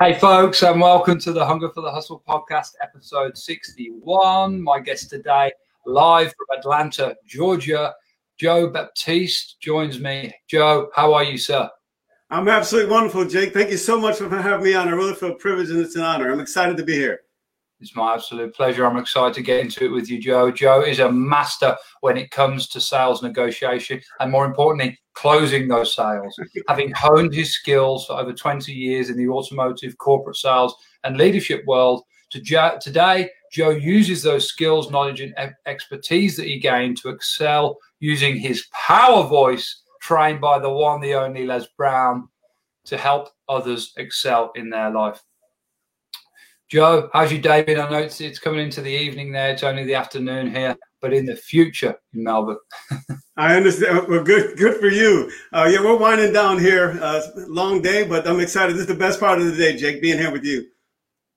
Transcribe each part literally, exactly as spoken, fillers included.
Hey folks, and welcome to the Hunger for the Hustle podcast, episode sixty-one. My guest today, live from Atlanta, Georgia, Joe Baptiste joins me. Joe, how are you, sir? I'm absolutely wonderful, Jake. Thank you so much for having me on. I really feel privileged and it's an honor. I'm excited to be here. It's my absolute pleasure. I'm excited to get into it with you, Joe. Joe is a master when it comes to sales negotiation and, more importantly, closing those sales. Having honed his skills for over twenty years in the automotive, corporate sales and leadership world, to Joe, today Joe uses those skills, knowledge and expertise that he gained to excel using his power voice, trained by the one, the only Les Brown, to help others excel in their life. Joe, how's your day been? I know it's, it's coming into the evening there. It's only the afternoon here, but in the future in Melbourne. I understand. Well, good good for you. Uh, yeah, we're winding down here. Uh, long day, but I'm excited. This is the best part of the day, Jake, being here with you.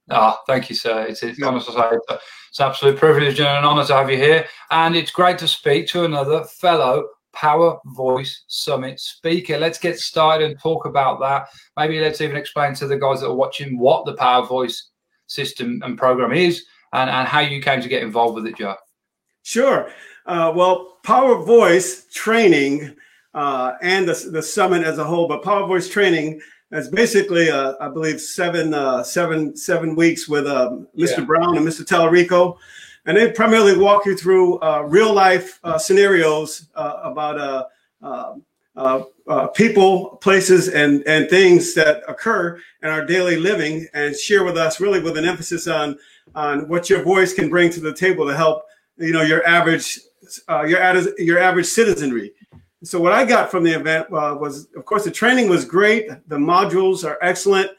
Ah, oh, thank you, sir. It's it's, yeah. it's it's an absolute privilege and an honor to have you here. And it's great to speak to another fellow Power Voice Summit speaker. Let's get started and talk about that. Maybe let's even explain to the guys that are watching what the Power Voice system and program is and, and how you came to get involved with it, Joe. Sure. Uh, well, Power Voice training uh, and the, the summit as a whole, but Power Voice training is basically, uh, I believe, seven, uh, seven, seven weeks with uh, Mister Yeah. Brown and Mister Talarico. And they primarily walk you through uh, real life uh, scenarios uh, about uh, uh, uh, uh, people, places, and, and things that occur in our daily living, and share with us really with an emphasis on on what your voice can bring to the table to help you know your average uh, your ad- your average citizenry. So what I got from the event uh, was, of course, the training was great. The modules are excellent.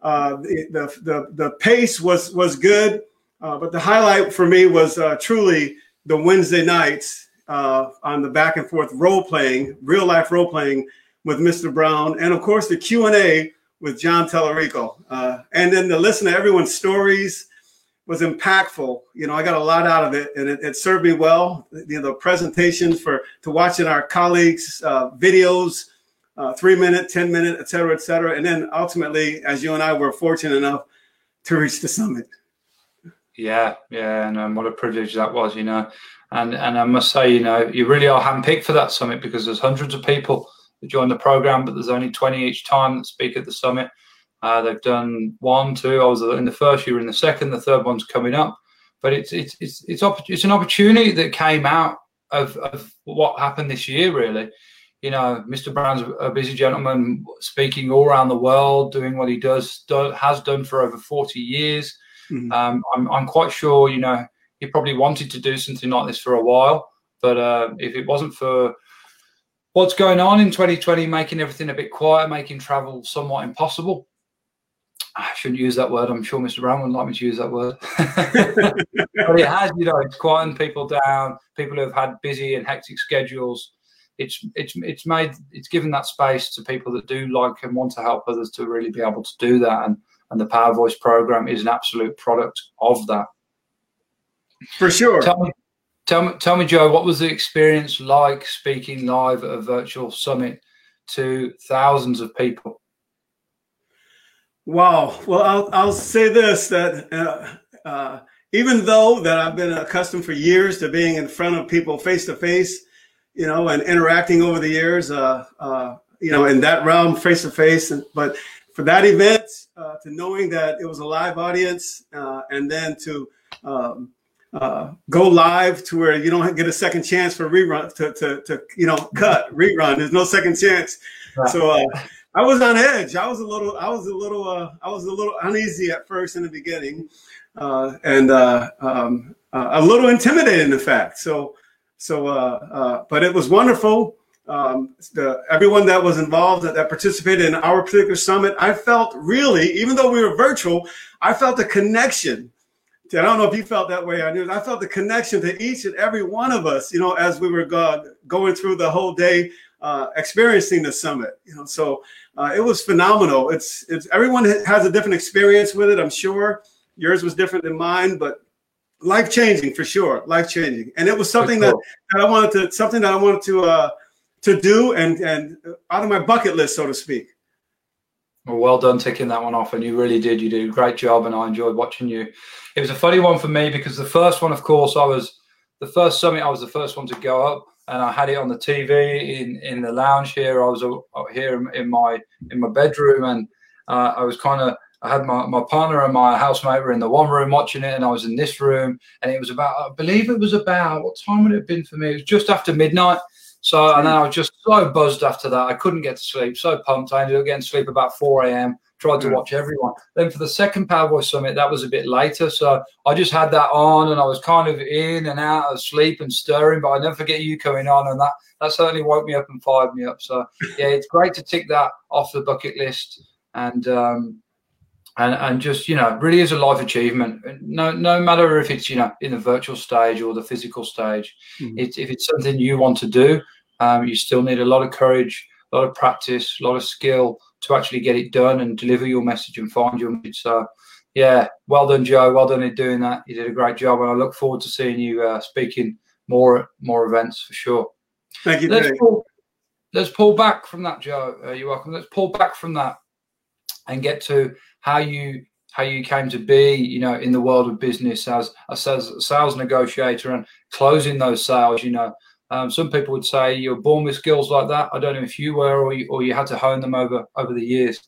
Uh, the, the the the pace was was good. Uh, but the highlight for me was uh, truly the Wednesday nights uh, on the back and forth role playing, real life role playing with Mister Brown. And of course, the Q and A with John Talarico. Uh, and then the listen to everyone's stories was impactful. You know, I got a lot out of it and it, it served me well. You know, the presentations for to watching our colleagues' uh, videos, uh, three minute, ten minute, et cetera, et cetera. And then ultimately, as you and I were fortunate enough to reach the summit. Yeah, yeah, and um, what a privilege that was, you know. And and I must say, you know, you really are handpicked for that summit because there's hundreds of people that join the program, but there's only twenty each time that speak at the summit. Uh, they've done one, two. I was in the first, you were in the second. The third one's coming up. But it's it's it's it's, opp- it's an opportunity that came out of, of what happened this year, really. You know, Mister Brown's a busy gentleman speaking all around the world, doing what he does, do, has done for over forty years. Mm-hmm. Um, I'm, I'm quite sure, you know, he probably wanted to do something like this for a while, but uh, if it wasn't for what's going on in twenty twenty, making everything a bit quiet, making travel somewhat impossible. I shouldn't use that word. I'm sure Mister Brown wouldn't like me to use that word. But it has, you know, it's quieting people down, people who have had busy and hectic schedules. It's it's it's made it's given that space to people that do like and want to help others to really be able to do that. And And the Power Voice program is an absolute product of that. For sure. Tell me, tell me, tell me, Joe, what was the experience like speaking live at a virtual summit to thousands of people? Wow. Well, I'll, I'll say this, that uh, uh, even though that I've been accustomed for years to being in front of people face to face, you know, and interacting over the years, uh, uh, you know, in that realm, face to face, but for that event, uh, to knowing that it was a live audience uh, and then to um, uh, go live to where you don't get a second chance for rerun, to, to, to you know, cut, rerun. There's no second chance. So uh, I was on edge. I was a little, I was a little, uh, I was a little uneasy at first in the beginning uh, and uh, um, uh, a little intimidated, in fact. So, so, uh, uh, but it was wonderful. Um, the, everyone that was involved that, that participated in our particular summit, I felt really, even though we were virtual, I felt a connection. I don't know if you felt that way. I knew I felt the connection to each and every one of us, you know, as we were go, going through the whole day, uh, experiencing the summit, you know, so uh, it was phenomenal. It's, it's everyone has a different experience with it. I'm sure yours was different than mine, but life changing for sure. Life changing. And it was something that, that I wanted to, something that I wanted to, uh, to do and, and out of my bucket list, so to speak. Well, well done ticking that one off, and you really did. You did a great job, and I enjoyed watching you. It was a funny one for me because the first one, of course, I was the first summit. I was the first one to go up, and I had it on the T V in, in the lounge here. I was uh, here in my in my bedroom, and uh, I was kind of. I had my, my partner and my housemate were in the one room watching it, and I was in this room, and it was about, I believe it was about, what time would it have been for me? It was just after midnight. So, and then I was just so buzzed after that. I couldn't get to sleep, so pumped. I ended up getting sleep about four a.m., tried to watch everyone. Then for the second Power Voice Summit, that was a bit later. So I just had that on, and I was kind of in and out of sleep and stirring, but I never forget you coming on, and that, that certainly woke me up and fired me up. So, yeah, it's great to tick that off the bucket list. And, um, And and just, you know, really is a life achievement. No no matter if it's, you know, in the virtual stage or the physical stage, mm-hmm. it, if it's something you want to do, um, you still need a lot of courage, a lot of practice, a lot of skill to actually get it done and deliver your message and find your message. So, yeah, well done, Joe. Well done in doing that. You did a great job, and I look forward to seeing you uh, speaking more at more events for sure. Thank you, Let's, pull, let's pull back from that, Joe. Uh, you're welcome. Let's pull back from that and get to how you how you came to be, you know, in the world of business as a sales, sales negotiator and closing those sales. You know, um, some people would say you're born with skills like that. I don't know if you were, or you, or you had to hone them over over the years.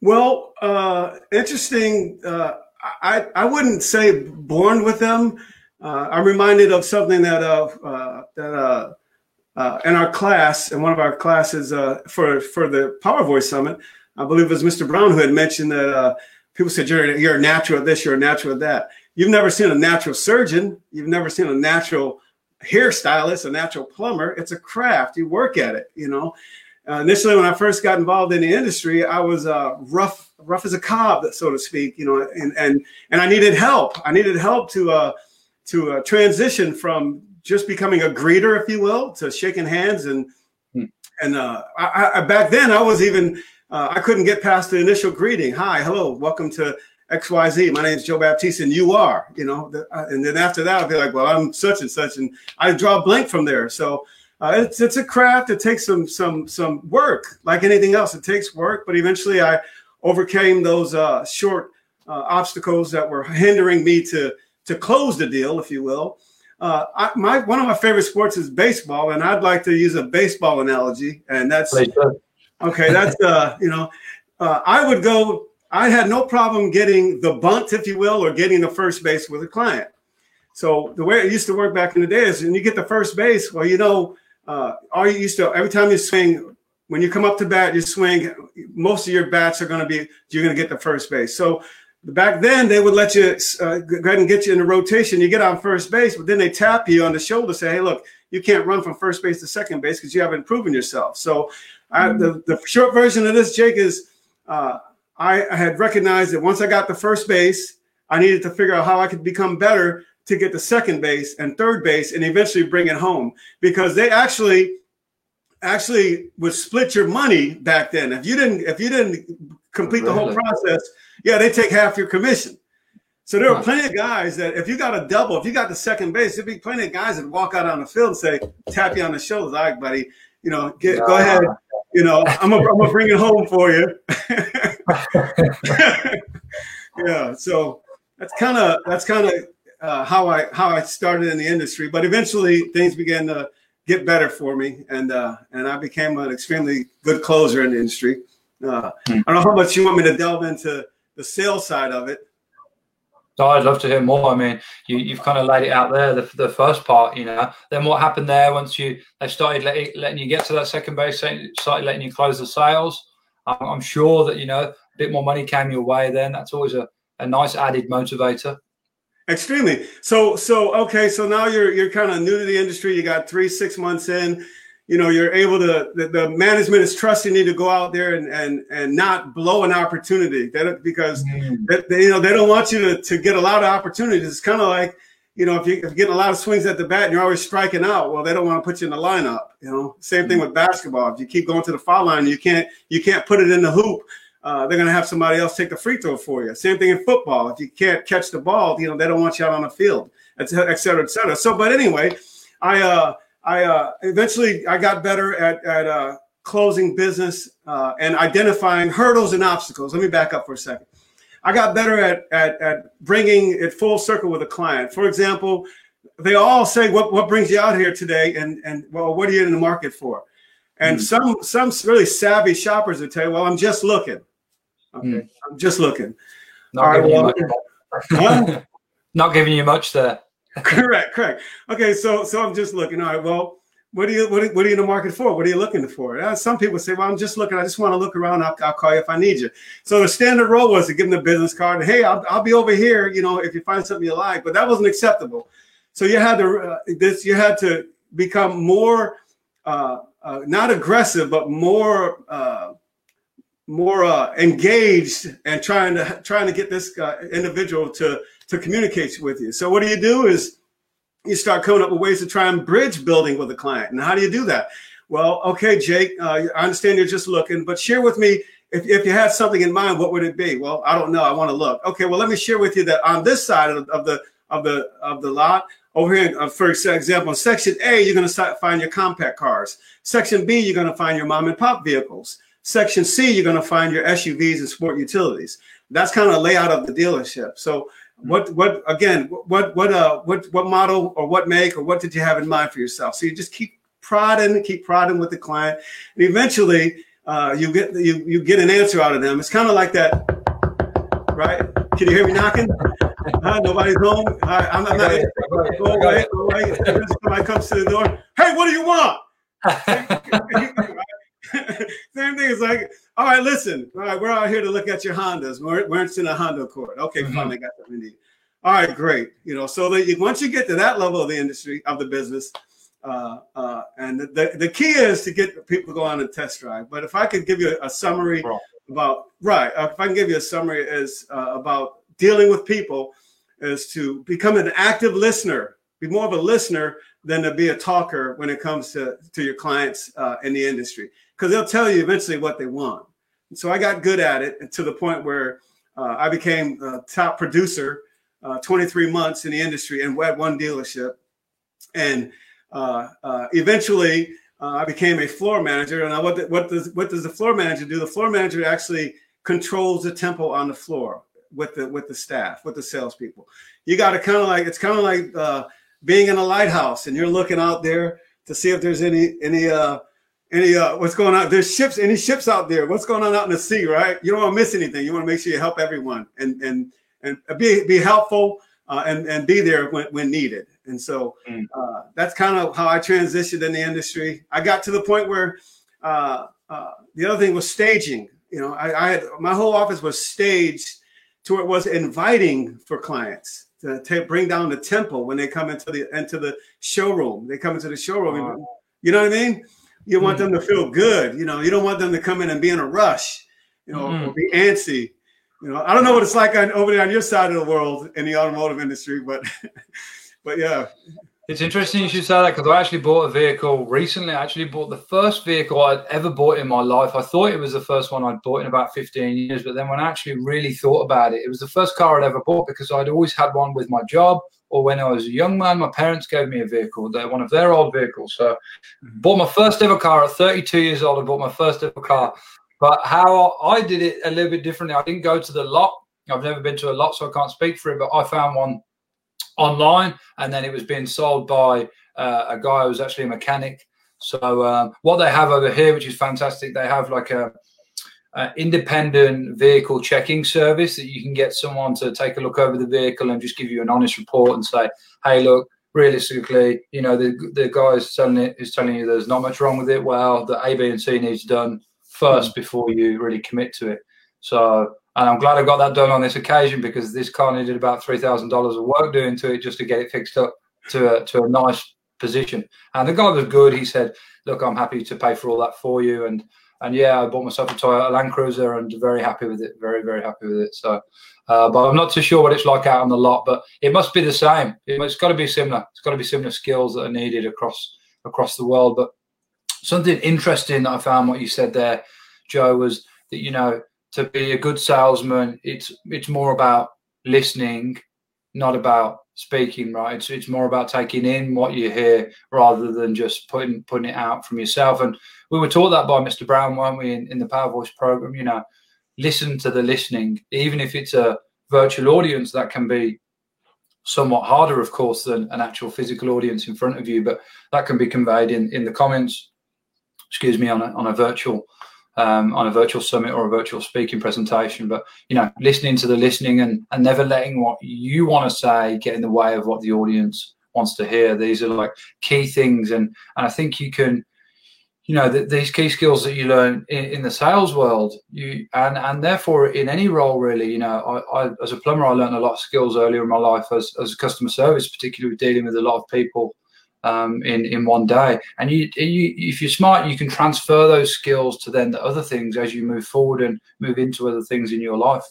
Well, uh, interesting. Uh, I I wouldn't say born with them. Uh, I'm reminded of something that uh, uh, that. Uh, Uh, in our class, in one of our classes uh, for, for the Power Voice Summit, I believe it was Mister Brown who had mentioned that uh, people said, you're, you're a natural at this, you're a natural at that. You've never seen a natural surgeon. You've never seen a natural hairstylist, a natural plumber. It's a craft. You work at it, you know. Uh, initially, when I first got involved in the industry, I was uh, rough rough as a cob, so to speak, you know, and and, and I needed help. I needed help to, uh, to uh, transition from just becoming a greeter, if you will, to shaking hands. And hmm. and uh, I, I, back then I was even, uh, I couldn't get past the initial greeting. Hi, hello, welcome to X Y Z. My name is Joe Baptiste and you are, you know. The, uh, and then after that, I'd be like, well, I'm such and such. And I draw a blank from there. So uh, it's it's a craft. It takes some some some work. Like anything else, it takes work. But eventually I overcame those uh, short uh, obstacles that were hindering me to to close the deal, if you will. Uh, I, my one of my favorite sports is baseball, and I'd like to use a baseball analogy. And that's okay. That's uh, you know, uh, I would go. I had no problem getting the bunt, if you will, or getting the first base with a client. So the way it used to work back in the day is, when you get the first base, well, you know, uh, all you used to every time you swing, when you come up to bat, you swing. Most of your bats are going to be you're going to get the first base. So. Back then, they would let you uh, go ahead and get you in a rotation. You get on first base, but then they tap you on the shoulder, say, hey, look, you can't run from first base to second base because you haven't proven yourself. So I, the, the short version of this, Jake, is uh, I, I had recognized that once I got to first base, I needed to figure out how I could become better to get to second base and third base and eventually bring it home, because they actually actually would split your money back then. If you didn't, if you didn't complete the whole process, yeah, they take half your commission. So there were plenty of guys that if you got a double, if you got the second base, there'd be plenty of guys that walk out on the field and say, tap you on the shoulders, all right, buddy, you know, get, go ahead, you know, I'm gonna I'm gonna bring it home for you. Yeah, so that's kind of that's kind of uh, how I how I started in the industry, but eventually things began to get better for me, and uh, and I became an extremely good closer in the industry. Uh, I don't know how much you want me to delve into the sales side of it. So I'd love to hear more. I mean, you, you've kind of laid it out there, the, the first part, you know. Then what happened there once you they started letting, letting you get to that second base, started letting you close the sales? I'm, I'm sure that, you know, a bit more money came your way then. That's always a, a nice added motivator. Extremely. So, so okay, so now you're you're kind of new to the industry. You got three, six months in. You know, you're able to, the, the management is trusting you to go out there and and, and not blow an opportunity. They don't, because, mm. they, they, you know, they don't want you to, to get a lot of opportunities. It's kind of like, you know, if, you, if you're getting a lot of swings at the bat and you're always striking out, well, they don't want to put you in the lineup. You know, same thing with basketball. If you keep going to the foul line, you can't you can't put it in the hoop. Uh, they're going to have somebody else take the free throw for you. Same thing in football. If you can't catch the ball, you know, they don't want you out on the field, et cetera, et cetera. So, but anyway, I uh, – I uh, eventually I got better at at uh, closing business uh, and identifying hurdles and obstacles. Let me back up for a second. I got better at, at, at bringing it full circle with a client. For example, they all say, what, what brings you out here today? And, and well, what are you in the market for? And mm-hmm. some some really savvy shoppers will tell you, well, I'm just looking. Okay, mm-hmm. I'm just looking. Not all giving right, you well, much. Not giving you much there. correct, correct. Okay, so so I'm just looking. All right, well, what are you what are, what are you in the market for? What are you looking for? Uh, some people say, well, I'm just looking. I just want to look around. I'll, I'll call you if I need you. So the standard role was to give them a business card. And, hey, I'll, I'll be over here, you know, if you find something you like. But that wasn't acceptable. So you had to uh, this. You had to become more uh, uh, not aggressive, but more uh, more uh, engaged and trying to trying to get this uh, individual to to communicate with you. So what do you do is you start coming up with ways to try and bridge building with a client. And how do you do that? Well, okay, Jake, uh, I understand you're just looking, but share with me if if you had something in mind, what would it be? Well, I don't know. I want to look. Okay, well, let me share with you that on this side of, of the of the of the lot. Over here, uh, for example, in Section A, you're going to find your compact cars. Section B, you're going to find your mom and pop vehicles. Section C, you're going to find your S U Vs and sport utilities. That's kind of a layout of the dealership. So what, what again, what what uh, what what model or what make or what did you have in mind for yourself? So you just keep prodding, keep prodding with the client. And eventually, uh, you get you you get an answer out of them. It's kind of like that, right? Can you hear me knocking? Hi, nobody's home. Hi, I'm not. I not go away. Go away. Every time I come to the door, hey, what do you want? Same thing. It's like, all right, listen. All right, we're out here to look at your Hondas. We're we're in a Honda Accord. Okay, mm-hmm. Fine. I got what we need. All right, great. You know, so that you, once you get to that level of the industry of the business, uh, uh, and the, the the key is to get people to go on and test drive. But if I could give you a summary right. about right, if I can give you a summary is uh, about dealing with people. Is to become an active listener, be more of a listener than to be a talker when it comes to, to your clients uh, in the industry, because they'll tell you eventually what they want. And so I got good at it to the point where uh, I became a top producer, uh, twenty-three months in the industry and at one dealership. And uh, uh, eventually uh, I became a floor manager. And I, what, what does what does the floor manager do? The floor manager actually controls the tempo on the floor. With the with the staff, with the salespeople, you got to kind of like it's kind of like uh, being in a lighthouse, and you're looking out there to see if there's any any uh, any uh, what's going on. There's ships, any ships out there? What's going on out in the sea, right? You don't want to miss anything. You want to make sure you help everyone and and and be be helpful uh, and and be there when, when needed. And so uh, that's kind of how I transitioned in the industry. I got to the point where uh, uh, the other thing was staging. You know, I, I had my whole office was staged. To it was inviting for clients to, to bring down the tempo when they come into the into the showroom. They come into the showroom. Oh. You know what I mean? You want mm-hmm. them to feel good. You know, you don't want them to come in and be in a rush. You know, mm-hmm. or be antsy. You know, I don't know what it's like on, over there on your side of the world in the automotive industry, but but yeah. It's interesting you should say that because I actually bought a vehicle recently. I actually bought the first vehicle I'd ever bought in my life. I thought it was the first one I'd bought in about fifteen years, but then when I actually really thought about it, it was the first car I'd ever bought because I'd always had one with my job or when I was a young man, my parents gave me a vehicle, they're one of their old vehicles. So bought my first ever car at thirty-two years old. I bought my first ever car, but how I did it a little bit differently. I didn't go to the lot. I've never been to a lot, so I can't speak for it, but I found one online, and then it was being sold by uh, a guy who was actually a mechanic. So um, what they have over here, which is fantastic, they have like a, a independent vehicle checking service that you can get someone to take a look over the vehicle and just give you an honest report and say, hey, look, realistically, you know, the the guy is telling it is telling you there's not much wrong with it. Well, the A, B, and C needs done first before you really commit to it. So. And I'm glad I got that done on this occasion because this car needed about three thousand dollars of work doing to it just to get it fixed up to a, to a nice position. And the guy was good. He said, look, I'm happy to pay for all that for you. And, and yeah, I bought myself a Toyota Land Cruiser and very happy with it, very, very happy with it. So, uh, but I'm not too sure what it's like out on the lot, but it must be the same. It's got to be similar. It's got to be similar skills that are needed across across the world. But something interesting that I found what you said there, Joe, was that, you know, to be a good salesman, it's it's more about listening, not about speaking, right? So it's more about taking in what you hear rather than just putting putting it out from yourself. And we were taught that by Mister Brown, weren't we, in, in the Power Voice program? You know, listen to the listening, even if it's a virtual audience. That can be somewhat harder, of course, than an actual physical audience in front of you, but that can be conveyed in, in the comments, excuse me, on a, on a virtual um, on a virtual summit or a virtual speaking presentation. But, you know, listening to the listening and, and never letting what you want to say get in the way of what the audience wants to hear. These are like key things. And, and I think you can, you know, th- these key skills that you learn in, in the sales world, you and, and therefore in any role, really. You know, I, I, as a plumber, I learned a lot of skills earlier in my life as, as a customer service, particularly dealing with a lot of people um, in, in one day. And you, you, if you're smart, you can transfer those skills to then the other things as you move forward and move into other things in your life.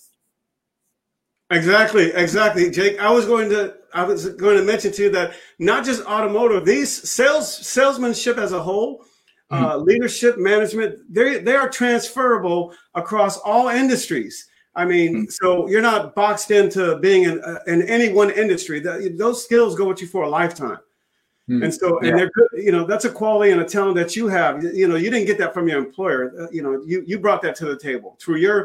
Exactly, exactly, Jake. I was going to, I was going to mention to you that not just automotive, these sales, salesmanship as a whole, Uh, leadership, management, they they are transferable across all industries. I mean, mm. so you're not boxed into being in, uh, in any one industry. The, those skills go with you for a lifetime. Mm. And so, and yeah. they're good, you know, that's a quality and a talent that you have. You, you know, you didn't get that from your employer. Uh, you know, you, you brought that to the table through your,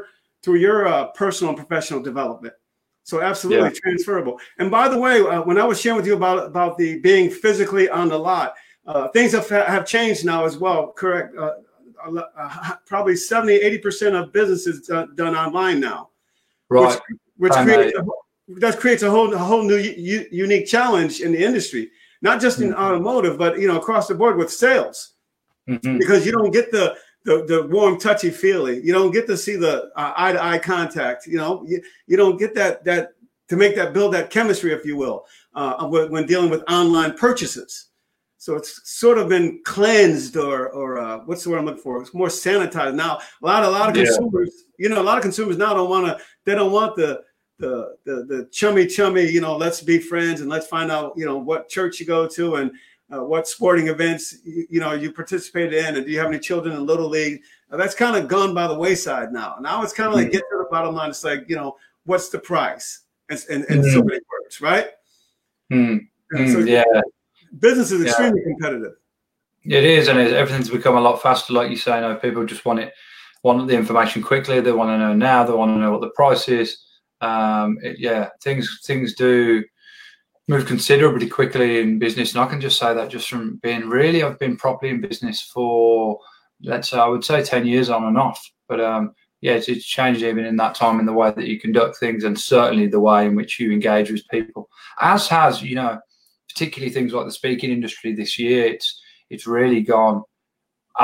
through your uh, personal and professional development. So absolutely yeah. transferable. And by the way, uh, when I was sharing with you about, about the being physically on the lot, Uh, things have, have changed now as well, correct? Uh, uh, probably seventy, eighty percent of business is done, done online now. Right. Which, which creates a whole, that creates a whole a whole new u- unique challenge in the industry, not just in mm-hmm. automotive, but, you know, across the board with sales. Mm-hmm. Because you don't get the, the, the warm, touchy feeling. You don't get to see the uh, eye-to-eye contact. You know, you, you don't get that, that to make that, build that chemistry, if you will, uh, when, when dealing with online purchases. So it's sort of been cleansed, or or uh, what's the word I'm looking for? It's more sanitized now. A lot, a lot of yeah. consumers, you know, a lot of consumers now don't want to. They don't want the, the the the chummy chummy. You know, let's be friends and let's find out, you know, what church you go to and uh, what sporting events you, you know you participated in, and do you have any children in Little League? Now, that's kind of gone by the wayside now. Now it's kind of mm-hmm. like get to the bottom line. It's like, you know, what's the price? And and, and mm-hmm. so many words, right? Mm-hmm. And so, yeah. You know, business is extremely yeah. competitive. It is, and it's, everything's become a lot faster, like you say. No, people just want it, want the information quickly. They want to know now. They want to know what the price is. Um, it, yeah, things things do move considerably quickly in business, and I can just say that just from being really, I've been properly in business for, let's say, I would say ten years on and off. But um, yeah, it's, it's changed even in that time in the way that you conduct things, and certainly the way in which you engage with people. As has, you know, particularly things like the speaking industry this year, it's it's really gone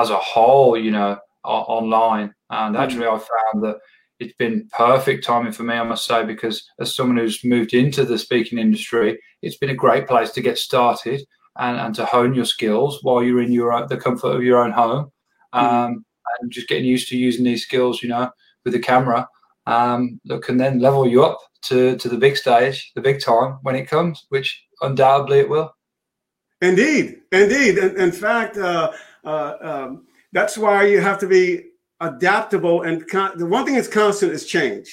as a whole, you know, online. And actually I found that it's been perfect timing for me, I must say, because as someone who's moved into the speaking industry, it's been a great place to get started and, and to hone your skills while you're in your own, the comfort of your own home, um, mm-hmm. and just getting used to using these skills, you know, with the camera um, that can then level you up to, to the big stage, the big time when it comes, which undoubtedly it will. Indeed, indeed. In, in fact, uh, uh, um, that's why you have to be adaptable. And con- the one thing that's constant is change.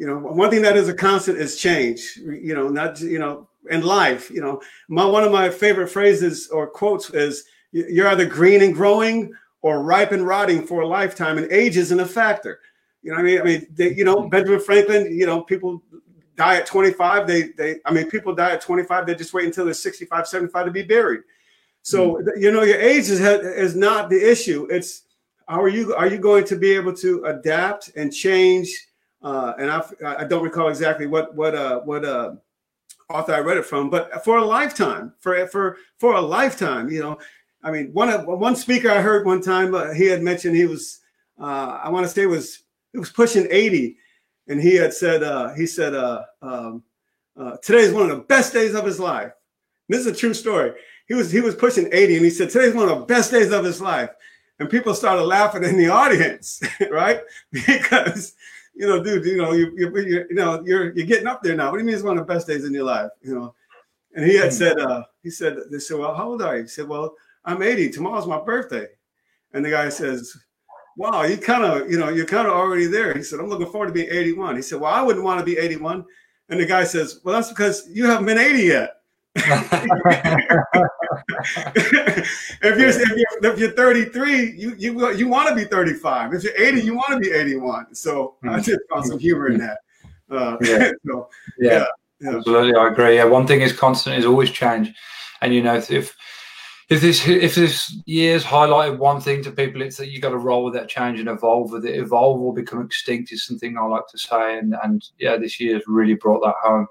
You know, one thing that is a constant is change, you know, not, you know, in life, you know, my, one of my favorite phrases or quotes is, you're either green and growing or ripe and rotting for a lifetime, and age isn't a factor. You know what I mean? I mean, they, you know, Benjamin Franklin, you know, people die at twenty-five. They, they, I mean, people die at twenty-five. They just wait until they're sixty-five, seventy-five to be buried. So, mm-hmm. you know, your age is is not the issue. It's how are you, are you going to be able to adapt and change? Uh, and I, I don't recall exactly what, what, uh, what, uh, author I read it from, but for a lifetime, for, for, for a lifetime, you know, I mean, one of one speaker I heard one time, uh, he had mentioned he was, uh, I want to say it was, it was pushing eighty. And he had said, uh, he said, uh, um, uh, today's one of the best days of his life. And this is a true story. He was he was pushing eighty, and he said, today's one of the best days of his life. And people started laughing in the audience, right? Because, you know, dude, you know, you you you know, you're you're getting up there now. What do you mean it's one of the best days in your life? You know. And he had said, uh, he said, they said, well, how old are you? He said, well, I'm eighty. Tomorrow's my birthday. And the guy says, wow, you kind of, you know, you're kind of already there. He said, I'm looking forward to being eighty-one. He said, well, I wouldn't want to be eighty-one. And the guy says, well, that's because you haven't been eighty yet. if, you're, if you're if you're thirty-three, you you you want to be thirty-five. If you're eighty, you want to be eighty-one. So I just found some humor in that. Uh, yeah. So, yeah. yeah, absolutely, I agree. Yeah, one thing is constant is always change, and you know if if this if this year's highlighted one thing to people, it's that you got to roll with that change and evolve with it. Evolve or become extinct is something I like to say, and and yeah, this year's really brought that home.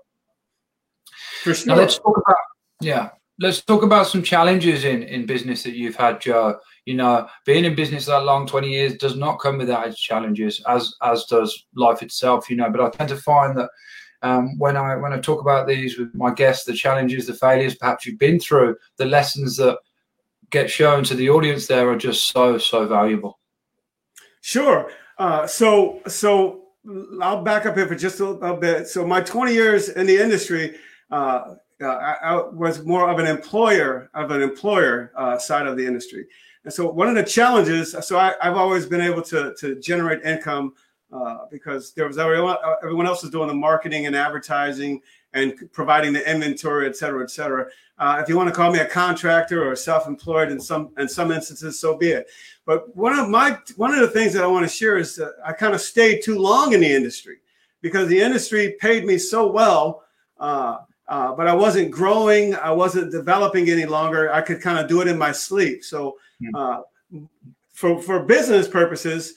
Sure. Now let's talk about yeah. Let's talk about some challenges in, in business that you've had, Joe. You know, being in business that long, twenty years, does not come without its challenges, as as does life itself. You know, but I tend to find that um, when I when I talk about these with my guests, the challenges, the failures, perhaps you've been through, the lessons that get shown to the audience there are just so so valuable. Sure. Uh, so so I'll back up here for just a, a bit. So my twenty years in the industry. Uh, uh, I, I was more of an employer of an employer uh, side of the industry, and so one of the challenges. So I, I've always been able to to generate income uh, because there was everyone everyone else was doing the marketing and advertising and providing the inventory, et cetera, et cetera. Uh, if you want to call me a contractor or self-employed in some in some instances, so be it. But one of my one of the things that I want to share is that I kind of stayed too long in the industry because the industry paid me so well. Uh, Uh, but I wasn't growing. I wasn't developing any longer. I could kind of do it in my sleep. So uh, for, for business purposes,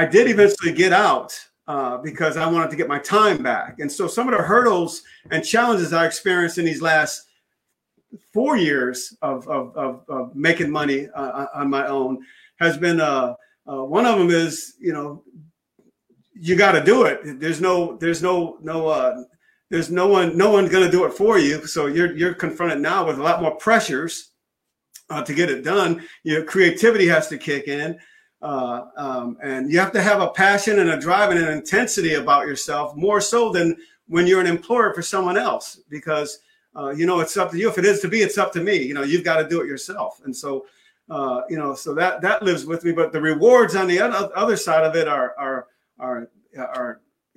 I did eventually get out uh, because I wanted to get my time back. And so some of the hurdles and challenges I experienced in these last four years of, of, of, of making money uh, on my own has been uh, uh, one of them is, you know, you got to do it. There's no, there's no, no, uh, There's no one, no one's going to do it for you. So you're you're confronted now with a lot more pressures uh, to get it done. Your creativity has to kick in, uh, um, and you have to have a passion and a drive and an intensity about yourself more so than when you're an employer for someone else. Because uh, you know it's up to you. If it is to be, it's up to me. You know you've got to do it yourself. And so uh, you know so that that lives with me. But the rewards on the other side of it are are are are.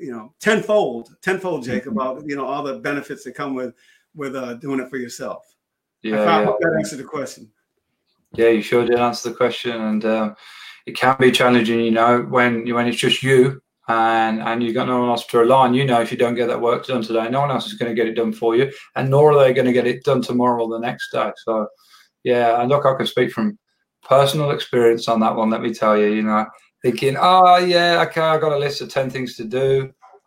you know, tenfold, tenfold, Jake, about, you know, all the benefits that come with, with uh, doing it for yourself. Yeah, I yeah. hope that answered the question. Yeah, you sure did answer the question. And um, it can be challenging, you know, when when it's just you and, and you've got no one else to rely on. You know, if you don't get that work done today, no one else is going to get it done for you. And nor are they going to get it done tomorrow or the next day. So, yeah, and look, I can speak from personal experience on that one, let me tell you, you know. Thinking, oh, yeah, okay, I've got a list of ten things to do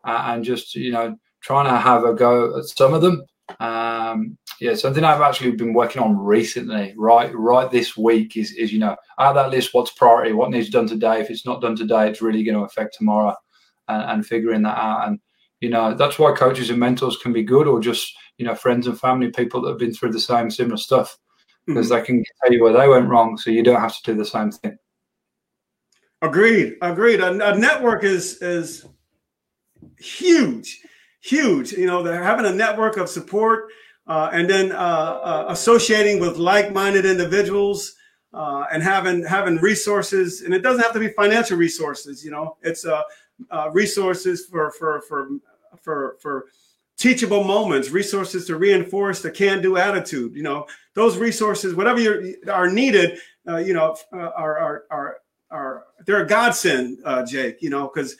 uh, and just, you know, trying to have a go at some of them. Um, yeah, something I've actually been working on recently, right right this week is, is you know, out of that list, what's priority, what needs done today. If it's not done today, it's really going to affect tomorrow and, and figuring that out. And, you know, that's why coaches and mentors can be good or just, you know, friends and family, people that have been through the same similar stuff because mm-hmm. they can tell you where they went wrong so you don't have to do the same thing. Agreed. Agreed. A, a network is is huge, huge. You know, they're having a network of support uh, and then uh, uh, associating with like-minded individuals uh, and having having resources. And it doesn't have to be financial resources. You know, it's uh, uh, resources for for for for for teachable moments, resources to reinforce the can-do attitude. You know, those resources, whatever you are needed, uh, you know, are are are. Are they're a godsend, uh, Jake, you know, because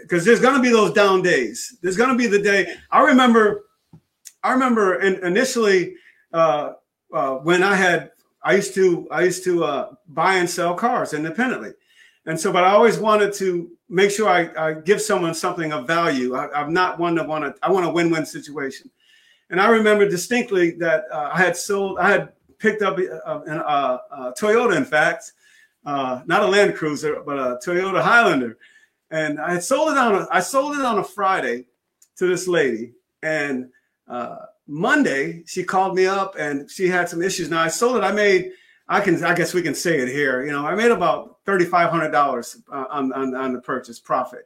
because uh, there's going to be those down days. There's going to be the day. I remember I remember in, initially uh, uh, when I had I used to I used to uh, buy and sell cars independently. And so but I always wanted to make sure I, I give someone something of value. I, I'm not one to want to I want a win-win situation. And I remember distinctly that uh, I had sold I had picked up a, a, a, a Toyota, in fact. Uh, not a Land Cruiser, but a Toyota Highlander, and I had sold it on. A, I sold it on a Friday to this lady, and uh, Monday she called me up and she had some issues. Now I sold it. I made. I can. I guess we can say it here. You know, I made about thirty-five hundred dollars uh, on, on on the purchase profit.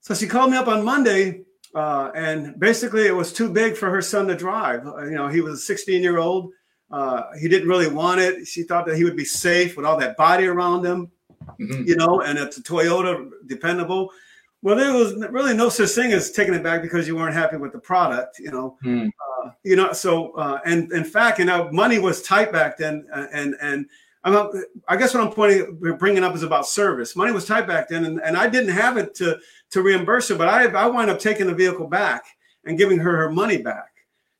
So she called me up on Monday, uh, and basically it was too big for her son to drive. You know, he was a sixteen-year-old. Uh, he didn't really want it. She thought that he would be safe with all that body around him, mm-hmm. you know, and it's a Toyota, dependable. Well, there was really no such thing as taking it back because you weren't happy with the product, you know. Mm. Uh, you know, so uh, and in fact, you know, money was tight back then, uh, and and I'm, I guess what I'm pointing, bringing up is about service. Money was tight back then, and, and I didn't have it to to reimburse her, but I I wound up taking the vehicle back and giving her her money back,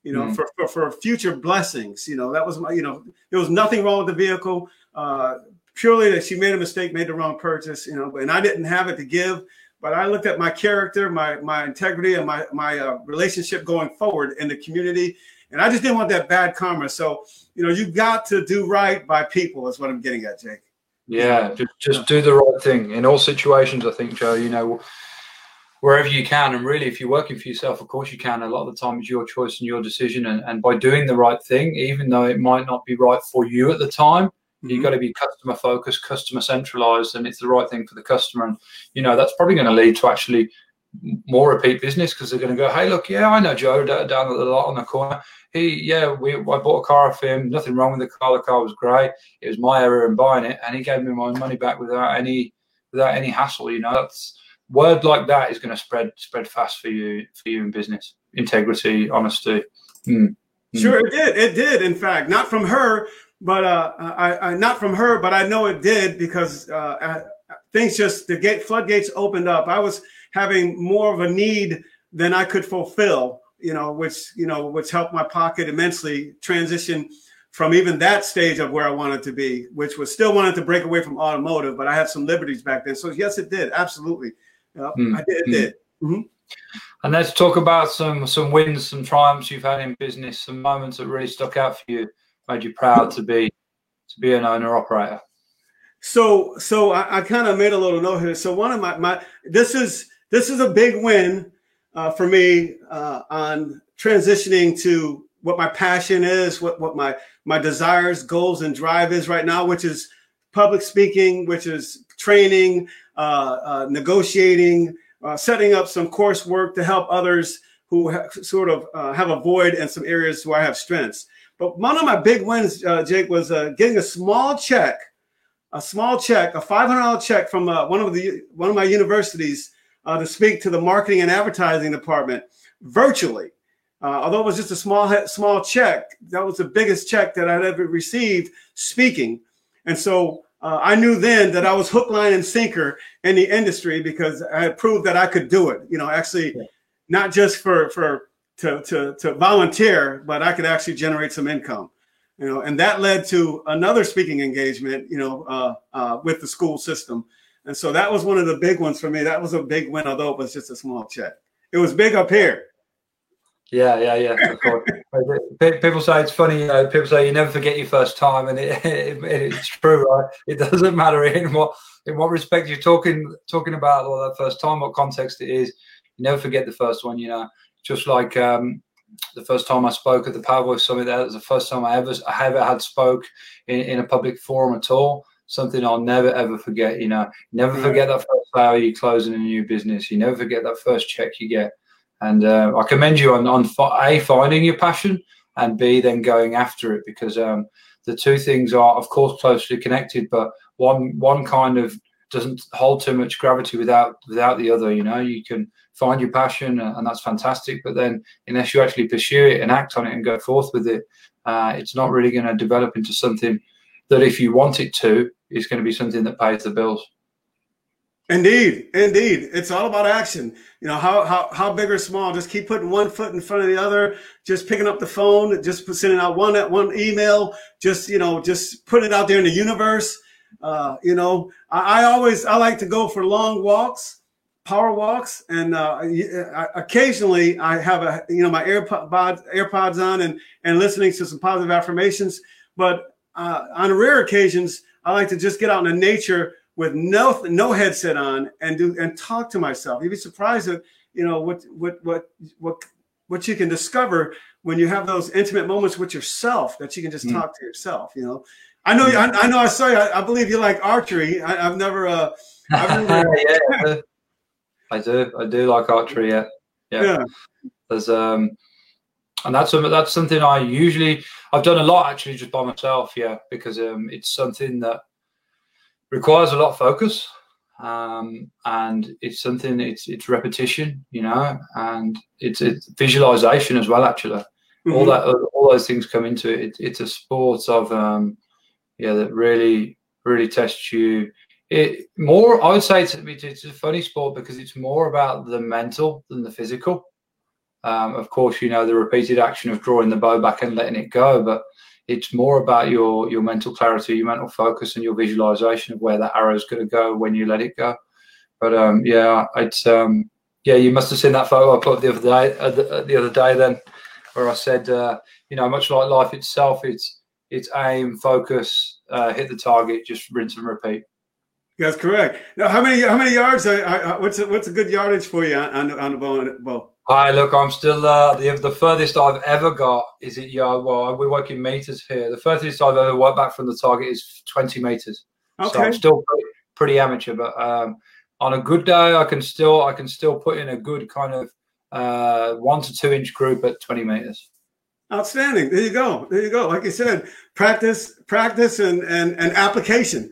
you know, mm. for, for for future blessings. You know, that was my, you know, there was nothing wrong with the vehicle, uh, purely that she made a mistake, made the wrong purchase, you know, and I didn't have it to give. But I looked at my character, my my integrity, and my my uh, relationship going forward in the community, and I just didn't want that bad karma. So, you know, you got to do right by people is what I'm getting at, Jake. Yeah, just, just do the right thing in all situations, I think, Joe, you know, wherever you can. And really, if you're working for yourself, of course you can. A lot of the time it's your choice and your decision. And, and by doing the right thing, even though it might not be right for you at the time, you've got to be customer focused, customer centralized, and it's the right thing for the customer. And, you know, that's probably going to lead to actually more repeat business because they're going to go, hey, look, yeah, I know Joe down at the lot on the corner. He, yeah, we, I bought a car off him. Nothing wrong with the car. The car was great. It was my error in buying it. And he gave me my money back without any, without any hassle. You know, that's word like that is going to spread, spread fast for you, for you in business. Integrity, honesty. Mm. Sure. Mm. It did. It did. In fact, not from her, But uh, I, I not from her, but I know it did because uh, I, things just the gate floodgates opened up. I was having more of a need than I could fulfill, you know, which, you know, which helped my pocket immensely transition from even that stage of where I wanted to be, which was still wanted to break away from automotive. But I had some liberties back then. So, yes, it did. Absolutely. Yep, mm-hmm. I did. It did. Mm-hmm. And let's talk about some some wins, some triumphs you've had in business, some moments that really stuck out for you. Made you proud to be to be an owner operator? So, so I, I kind of made a little note here. So one of my my this is this is a big win uh, for me uh, on transitioning to what my passion is, what what my my desires, goals, and drive is right now, which is public speaking, which is training, uh, uh, negotiating, uh, setting up some coursework to help others who ha- sort of uh, have a void in some areas where I have strengths. But one of my big wins, uh, Jake, was uh, getting a small check, a small check, a five hundred dollars check from uh, one of the one of my universities uh, to speak to the marketing and advertising department virtually. Uh, although it was just a small small check, that was the biggest check that I'd ever received speaking. And so uh, I knew then that I was hook, line, and sinker in the industry because I had proved that I could do it. You know, actually, not just for for. To, to to volunteer, but I could actually generate some income, you know, and that led to another speaking engagement, you know, uh, uh, with the school system. And so that was one of the big ones for me. That was a big win, although it was just a small check. It was big up here. Yeah, yeah, yeah. People say it's funny, you know, people say you never forget your first time, and it, it, it's true, right? It doesn't matter in what in what respect you're talking talking about all that first time, what context it is. You never forget the first one, you know. Just like um, the first time I spoke at the Power Voice Summit, that was the first time I ever I ever had spoke in, in a public forum at all. Something I'll never, ever forget, you know. Never mm-hmm. forget that first sale you close in a new business. You never forget that first check you get. And uh, I commend you on, on A, finding your passion, and B, then going after it, because um, the two things are, of course, closely connected, but one one kind of doesn't hold too much gravity without without the other, you know. You can find your passion, and that's fantastic, but then unless you actually pursue it and act on it and go forth with it, uh, it's not really going to develop into something that, if you want it to, is going to be something that pays the bills. Indeed, indeed. It's all about action. You know, how how how big or small, just keep putting one foot in front of the other, just picking up the phone, just sending out one one email, just, you know, just put it out there in the universe. Uh, you know, I, I always, I like to go for long walks, power walks. And uh, I, occasionally I have, a you know, my AirPods, AirPods on and, and listening to some positive affirmations. But uh, on rare occasions, I like to just get out in the nature with no no headset on and do and talk to myself. You'd be surprised at, you know, what what what what what you can discover when you have those intimate moments with yourself that you can just mm. talk to yourself, you know. I know. I, I know. I saw you. I, I believe you like archery. I, I've never. Uh, I've never... yeah, I do. I do like archery. Yeah. Yeah. yeah. There's um, and that's that's something I usually I've done a lot actually just by myself. Yeah, because um, it's something that requires a lot of focus. Um, and it's something, it's it's repetition, you know, and it's, it's visualization as well, actually. Mm-hmm. All that, all those things come into it. it it's a sport of, um, yeah, that really, really tests you. It more, I would say it's, it's a funny sport because it's more about the mental than the physical. Um, of course, you know, the repeated action of drawing the bow back and letting it go, but it's more about your, your mental clarity, your mental focus, and your visualization of where that arrow is going to go when you let it go. But um, yeah, it's um, yeah, you must have seen that photo I put up the other day. Uh, the, uh, the other day, then, where I said, uh, you know, much like life itself, it's it's aim, focus, uh, hit the target, just rinse and repeat. That's correct. Now, how many how many yards? Are, are, what's a, what's a good yardage for you on on the ball? On the ball? Hi, look, I'm still uh, the the furthest I've ever got is it. Yeah, well, we work in meters here. The furthest I've ever walked back from the target is twenty meters. Okay. So I'm still pretty, pretty amateur, but um, on a good day, I can still I can still put in a good kind of uh, one to two inch group at twenty meters. Outstanding. There you go. There you go. Like I said, practice, practice, and and, and application.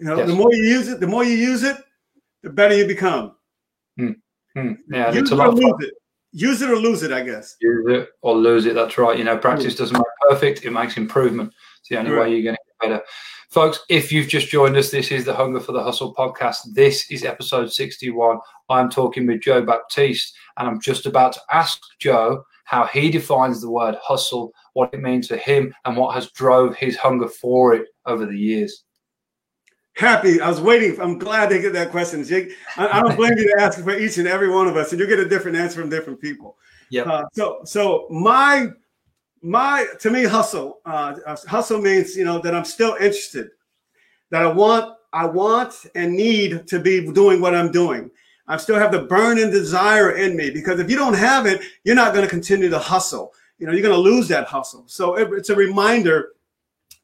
You know, yes. The more you use it, the more you use it, the better you become. Mm. Mm. Yeah, use it's a lot of fun. Use it or lose it, I guess. Use it or lose it. That's right. You know, practice doesn't make perfect. It makes improvement. It's the only right. way you're going to get better. Folks, if you've just joined us, this is the Hunger for the Hustle podcast. This is episode sixty-one. I'm talking with Joe Baptiste, and I'm just about to ask Joe how he defines the word hustle, what it means to him, and what has drove his hunger for it over the years. Happy. I was waiting. I'm glad they get that question, Jake. I, I don't blame you to ask for each and every one of us, and you get a different answer from different people. Yeah. Uh, so, so my, my to me, hustle. Uh, hustle means, you know, that I'm still interested, that I want, I want and need to be doing what I'm doing. I still have the burn and desire in me, because if you don't have it, you're not going to continue to hustle. You know, you're going to lose that hustle. So it, it's a reminder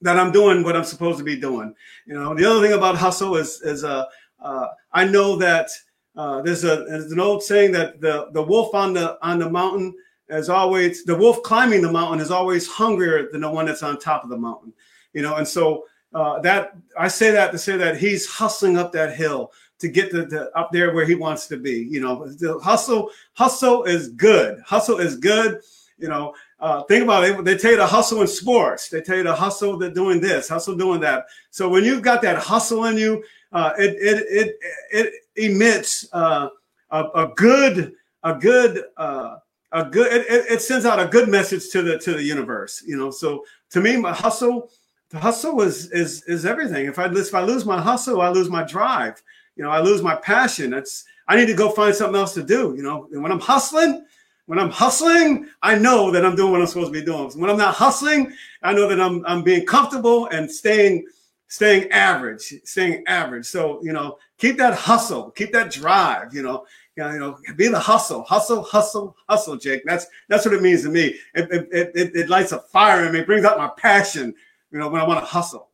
that I'm doing what I'm supposed to be doing. You know, the other thing about hustle is, is uh, uh, I know that uh, there's a there's an old saying that the the wolf on the on the mountain is always the wolf climbing the mountain is always hungrier than the one that's on top of the mountain. You know, and so uh, that I say that to say that he's hustling up that hill to get the, the up there where he wants to be. You know, the hustle hustle is good. Hustle is good. You know. Uh, think about it. They tell you to hustle in sports. They tell you to hustle. They're doing this, hustle doing that. So when you've got that hustle in you, uh, it it it it emits uh, a, a good a good uh, a good. It, it sends out a good message to the to the universe. You know. So to me, my hustle, the hustle is is is everything. If I if I lose my hustle, I lose my drive. You know, I lose my passion. That's I need to go find something else to do. You know, and when I'm hustling. When I'm hustling, I know that I'm doing what I'm supposed to be doing. When I'm not hustling, I know that I'm I'm being comfortable and staying staying average, staying average. So, you know, keep that hustle, keep that drive, you know, you know, you know be the hustle, hustle, hustle, hustle, Jake. That's that's what it means to me. It it it, it lights a fire in me, it brings out my passion, you know, when I want to hustle.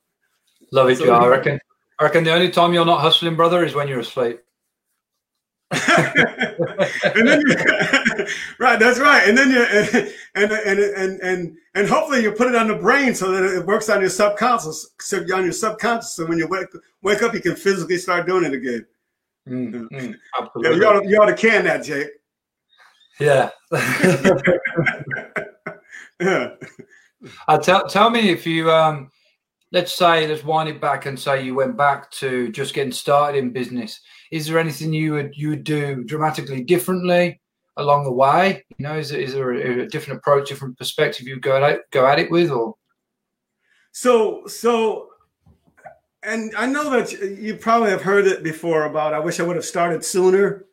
Love it, so, Joe. I reckon I reckon the only time you're not hustling, brother, is when you're asleep. and then right, that's right. And then you and and and and and hopefully you put it on the brain so that it works on your subconscious. So on your subconscious, so when you wake wake up, you can physically start doing it again. Mm, mm, absolutely. You ought to, you ought to can that, Jake. Yeah. yeah. Uh, tell tell me if you um, let's say let's wind it back and say you went back to just getting started in business. Is there anything you would you would do dramatically differently along the way? You know, is there, is there a, a different approach, different perspective you go at go at it with, or? So so, and I know that you probably have heard it before about I wish I would have started sooner.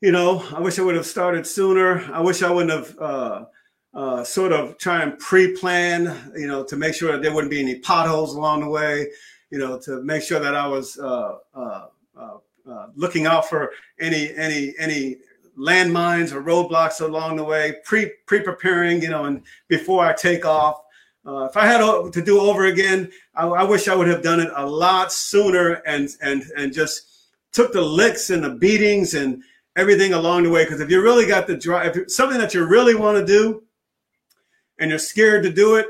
You know, I wish I would have started sooner. I wish I wouldn't have uh, uh, sort of try and pre-plan. You know, to make sure that there wouldn't be any potholes along the way. You know, to make sure that I was. Uh, uh, uh, Uh, looking out for any any any landmines or roadblocks along the way, pre pre preparing, you know, and before I take off. Uh, if I had to do over again, I, I wish I would have done it a lot sooner and and and just took the licks and the beatings and everything along the way. Because if you really got the drive, if something that you really want to do, and you're scared to do it,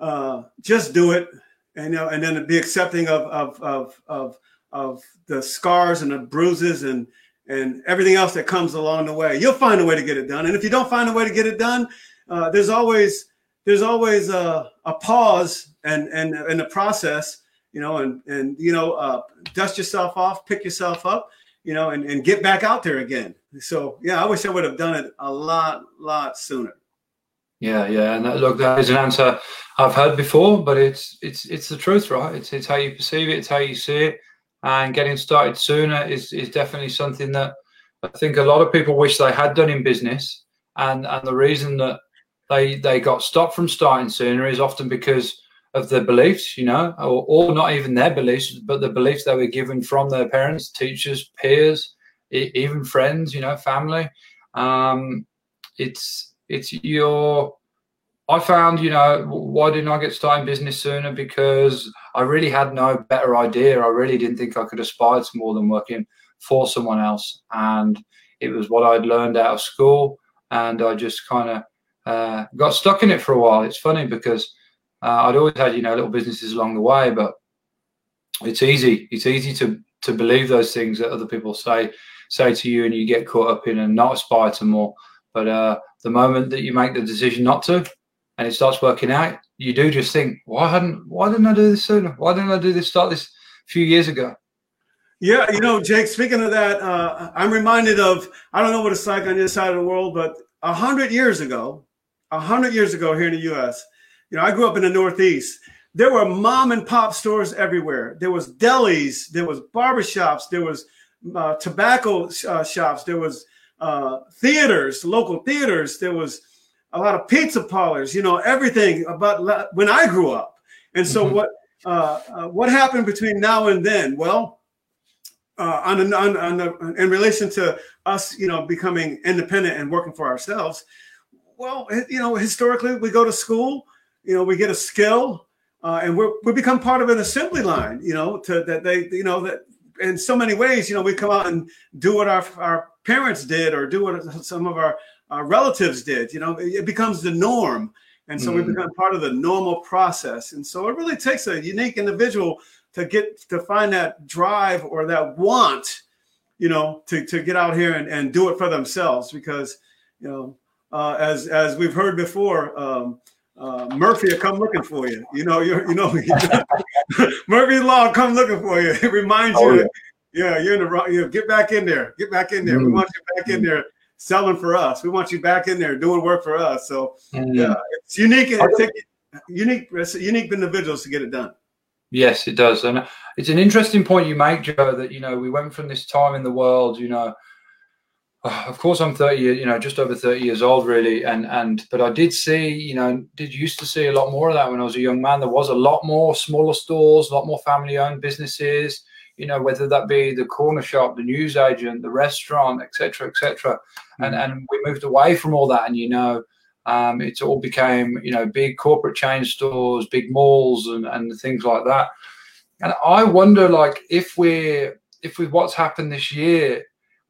uh, just do it, and you know, and then be accepting of of of of. of the scars and the bruises and and everything else that comes along the way. You'll find a way to get it done. And if you don't find a way to get it done, uh, there's always there's always a, a pause and and in the process, you know, and and you know, uh, dust yourself off, pick yourself up, you know, and, and get back out there again. So yeah, I wish I would have done it a lot, lot sooner. Yeah, yeah, and that, look, that is an answer I've heard before, but it's it's it's the truth, right? It's it's how you perceive it, it's how you see it. And getting started sooner is, is definitely something that I think a lot of people wish they had done in business. And, and the reason that they they got stopped from starting sooner is often because of their beliefs, you know, or, or not even their beliefs, but the beliefs they were given from their parents, teachers, peers, e- even friends, you know, family. Um, it's it's your... I found, you know, why didn't I get started in business sooner? Because I really had no better idea. I really didn't think I could aspire to more than working for someone else. And it was what I'd learned out of school. And I just kind of uh, got stuck in it for a while. It's funny because uh, I'd always had, you know, little businesses along the way. But it's easy. It's easy to to believe those things that other people say say to you and you get caught up in and not aspire to more. But uh, the moment that you make the decision not to, and it starts working out, you do just think, why hadn't, why didn't I do this sooner? Why didn't I do this, start this a few years ago? Yeah, you know, Jake, speaking of that, uh, I'm reminded of, I don't know what it's like on this side of the world, but a hundred years ago, a hundred years ago here in the U S, you know, I grew up in the Northeast. There were mom and pop stores everywhere. There was delis, there was barbershops, there was uh, tobacco sh- uh, shops, there was uh, theaters, local theaters, there was a lot of pizza parlors, you know, everything about when I grew up. And so mm-hmm. what uh, uh, what happened between now and then? Well, uh, on, on, on the, in relation to us, you know, becoming independent and working for ourselves, well, you know, historically we go to school, you know, we get a skill uh, and we we become part of an assembly line, you know, to that they, you know, that in so many ways, you know, we come out and do what our, our parents did or do what some of our Our relatives did, you know, it becomes the norm. And so mm-hmm. we become part of the normal process. And so it really takes a unique individual to get to find that drive or that want, you know, to, to get out here and, and do it for themselves. Because, you know, uh, as as we've heard before, um, uh, Murphy will come looking for you. You know, you're, you know, Murphy's Law will come looking for you. It reminds oh, you, yeah. That, yeah, you're in the wrong, you know, get back in there, get back in there. Mm-hmm. We want you back in there. Selling for us, we want you back in there doing work for us. So yeah, uh, it's unique. It's unique. It's unique individuals to get it done. Yes, it does, and it's an interesting point you make, Joe. That you know, we went from this time in the world. You know, of course, I'm thirty. You know, just over thirty years old, really. And and but I did see, you know, did used to see a lot more of that when I was a young man. There was a lot more smaller stores, a lot more family-owned businesses. You know, whether that be the corner shop, the newsagent, the restaurant, et cetera, et cetera. And, mm-hmm. and we moved away from all that. And, you know, um, it all became, you know, big corporate chain stores, big malls and, and things like that. And I wonder, like, if we're, if with what's happened this year,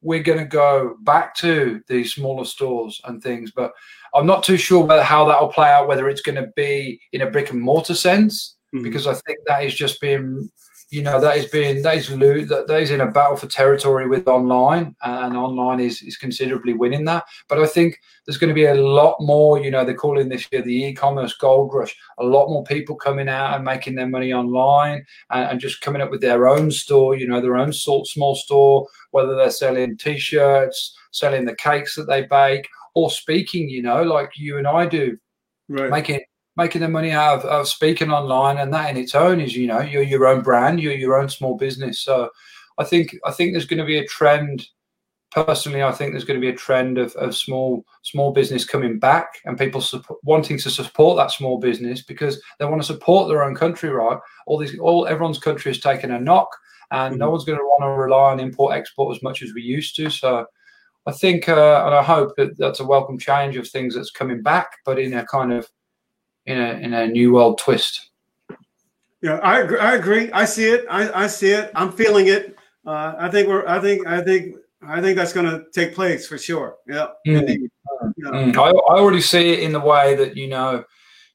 we're going to go back to these smaller stores and things. But I'm not too sure about how that will play out, whether it's going to be in a brick and mortar sense, mm-hmm. because I think that is just being... You know, that is being that is loot that is in a battle for territory with online, and online is, is considerably winning that. But I think there's going to be a lot more, you know, they're calling this year the e-commerce gold rush, a lot more people coming out and making their money online and, and just coming up with their own store, you know, their own sort small store, whether they're selling T-shirts, selling the cakes that they bake, or speaking, you know, like you and I do, right. making making the money out of, of speaking online, and that in its own is, you know, you're your own brand, you're your own small business. So I think I think there's going to be a trend. Personally, I think there's going to be a trend of, of small small business coming back and people support, wanting to support that small business because they want to support their own country, right? All these, all everyone's country has taken a knock, and mm-hmm. no one's going to want to rely on import-export as much as we used to. So I think uh, and I hope that that's a welcome change of things that's coming back, but in a kind of In a, in a new world twist. Yeah, I agree. I agree. I see it. I, I see it. I'm feeling it. Uh, I think we're. I think. I think. I think that's going to take place for sure. Yeah. Mm. yeah. Mm. I, I already see it in the way that, you know,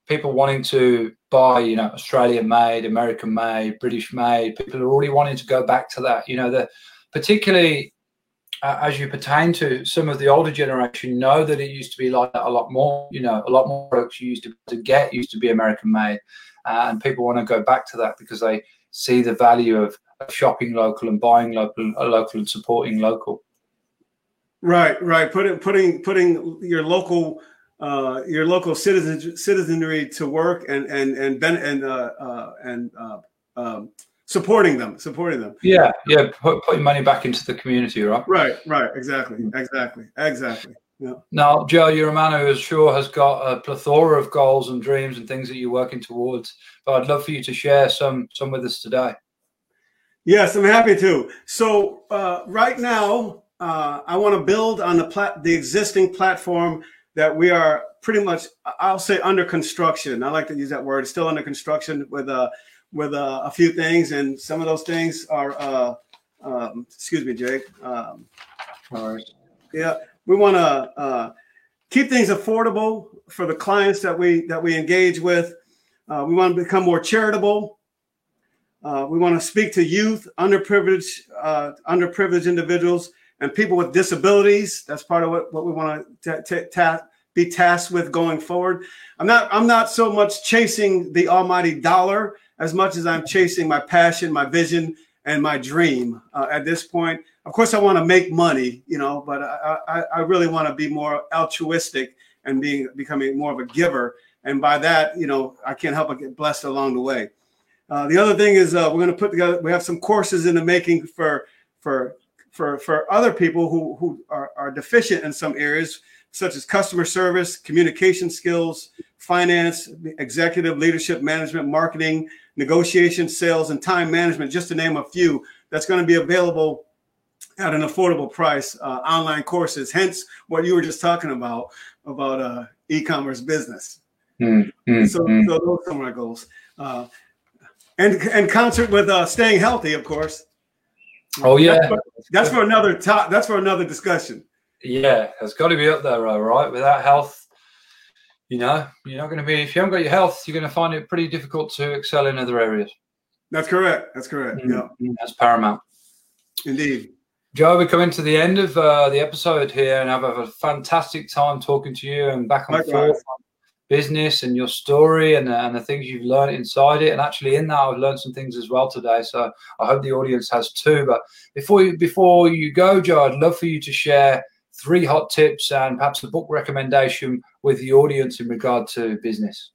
people wanting to buy, you know, Australian made, American made, British made. People are already wanting to go back to that. You know, the particularly uh, as you pertain to some of the older generation, know that it used to be like that a lot more. You know, a lot more products you used to, to get used to be American made, uh, and people want to go back to that because they see the value of, of shopping local and buying local, uh, local and supporting local. Right, right. Putting putting putting your local uh, your local citizen, citizenry to work and and and ben, and uh, uh, and uh, um, supporting them, supporting them. Yeah, yeah. Put, putting money back into the community, right? Right, right. Exactly, exactly, exactly. Yeah. Now, Joe, you're a man who sure has got a plethora of goals and dreams and things that you're working towards. But I'd love for you to share some some with us today. Yes, I'm happy to. So uh, right now. Uh, I want to build on the plat- the existing platform that we are pretty much, I'll say, under construction. I like to use that word. It's still under construction with uh, with uh, a few things, and some of those things are, uh, um, excuse me, Jake. Um, all right. Yeah, we want to uh, keep things affordable for the clients that we that we engage with. Uh, we want to become more charitable. Uh, we want to speak to youth, underprivileged, uh, underprivileged individuals. And people with disabilities, that's part of what, what we want to t- t- ta- be tasked with going forward. I'm not I'm not so much chasing the almighty dollar as much as I'm chasing my passion, my vision, and my dream uh, at this point. Of course, I want to make money, you know, but I, I, I really want to be more altruistic and being becoming more of a giver. And by that, you know, I can't help but get blessed along the way. Uh, the other thing is uh, we're going to put together, we have some courses in the making for for. for for other people who, who are, are deficient in some areas, such as customer service, communication skills, finance, executive leadership, management, marketing, negotiation, sales, and time management, just to name a few. That's going to be available at an affordable price, uh, online courses, hence what you were just talking about, about uh, e-commerce business. Mm-hmm. So, so those are my goals. Uh, and, and concert with uh, staying healthy, of course. Oh yeah, that's for, that's for another top. That's for another discussion. Yeah, it's got to be up there, right? Without health, you know, you're not going to be. If you haven't got your health, you're going to find it pretty difficult to excel in other areas. That's correct. That's correct. Mm-hmm. Yeah, that's paramount. Indeed, Joe, we're coming to the end of uh, the episode here, and I've had a fantastic time talking to you and back and Likewise. forth on business and your story and the, and the things you've learned inside it, and actually in that I've learned some things as well today, so I hope the audience has too. But before you, before you go, Joe, I'd love for you to share three hot tips and perhaps a book recommendation with the audience in regard to business.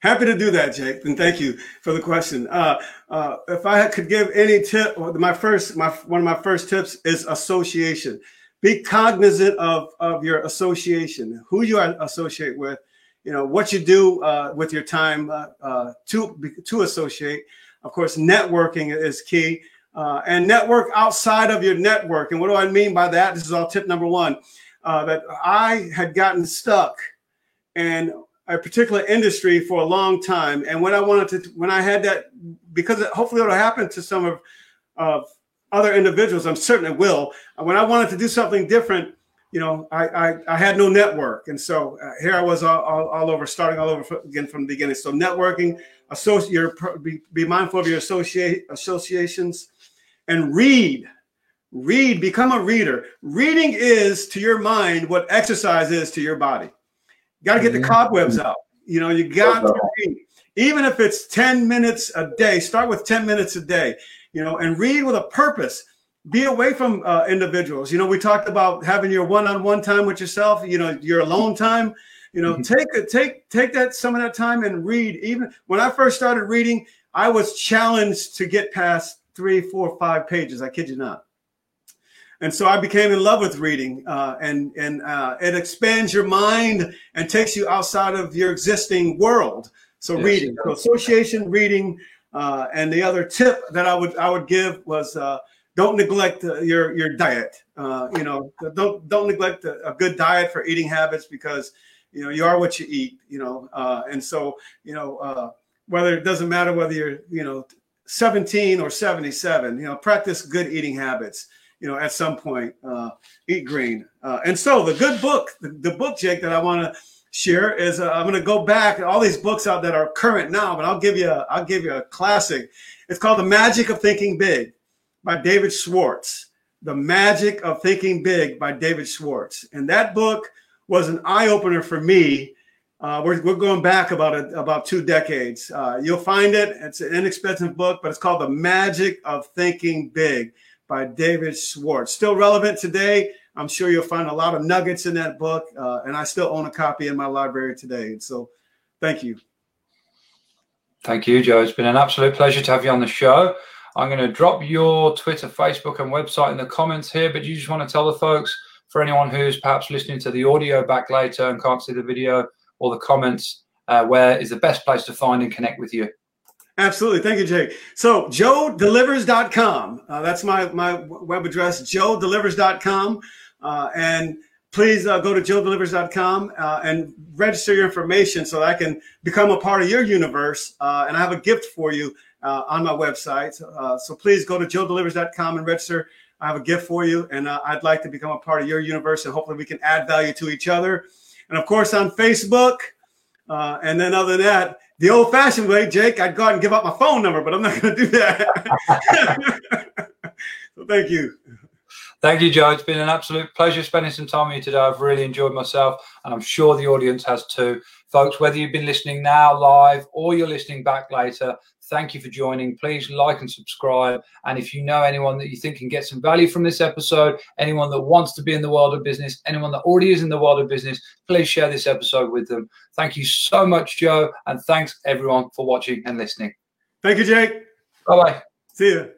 Happy to do that, Jake, and thank you for the question. Uh, uh, if I could give any tip, my first, my one of my first tips is association. Be cognizant of of your association, who you associate with. You know, what you do uh, with your time uh, uh, to to associate. Of course, networking is key. Uh, and network outside of your network. And what do I mean by that? This is all tip number one. Uh, that I had gotten stuck in a particular industry for a long time. And when I wanted to, when I had that, because it, hopefully it'll happen to some of, of other individuals, I'm certain it will. When I wanted to do something different, you know, I, I I had no network. And so uh, here I was all, all, all over, starting all over again from the beginning. So networking, associ- your, be, be mindful of your associate associations and read. Read, become a reader. Reading is to your mind what exercise is to your body. You got to get the cobwebs out. You know, you got to read. Even if it's ten minutes a day, start with ten minutes a day, you know, and read with a purpose. Be away from uh, individuals. You know, we talked about having your one-on-one time with yourself, you know, your alone time, you know, mm-hmm. take take take that some of that time and read. Even when I first started reading, I was challenged to get past three, four, five pages. I kid you not. And so I became in love with reading uh, and, and uh, it expands your mind and takes you outside of your existing world. So yes, reading, so association, reading. Uh, and the other tip that I would I would give was uh, don't neglect uh, your your diet. Uh, you know, don't don't neglect a, a good diet for eating habits, because you know you are what you eat. You know, uh, and so you know uh, whether it doesn't matter whether you're you know seventeen or seventy-seven. You know, practice good eating habits. You know, at some point, uh, eat green. Uh, and so the good book, the, the book, Jake, that I want to share is uh, I'm going to go back. All these books out that are current now, but I'll give you a, I'll give you a classic. It's called The Magic of Thinking Big by David Schwartz. The Magic of Thinking Big by David Schwartz. And that book was an eye-opener for me. Uh, we're, we're going back about a, about two decades. Uh, you'll find it. It's an inexpensive book, but it's called The Magic of Thinking Big by David Schwartz. Still relevant today. I'm sure you'll find a lot of nuggets in that book, uh, and I still own a copy in my library today. So thank you. Thank you, Joe. It's been an absolute pleasure to have you on the show. I'm going to drop your Twitter, Facebook, and website in the comments here, but you just want to tell the folks, for anyone who's perhaps listening to the audio back later and can't see the video or the comments, uh, where is the best place to find and connect with you? Absolutely. Thank you, Jake. So joe delivers dot com. Uh, that's my, my web address, joe delivers dot com. Uh, and please uh, go to joe delivers dot com uh, and register your information so that I can become a part of your universe. Uh, and I have a gift for you uh, on my website. Uh, so please go to joe delivers dot com and register. I have a gift for you. And uh, I'd like to become a part of your universe. And hopefully we can add value to each other. And, of course, on Facebook. Uh, and then other than that, the old-fashioned way, Jake, I'd go out and give out my phone number, but I'm not going to do that. So thank you. Thank you, Joe. It's been an absolute pleasure spending some time with you today. I've really enjoyed myself, and I'm sure the audience has too. Folks, whether you've been listening now live or you're listening back later, thank you for joining. Please like and subscribe. And if you know anyone that you think can get some value from this episode, anyone that wants to be in the world of business, anyone that already is in the world of business, please share this episode with them. Thank you so much, Joe. And thanks, everyone, for watching and listening. Thank you, Jake. Bye-bye. See you.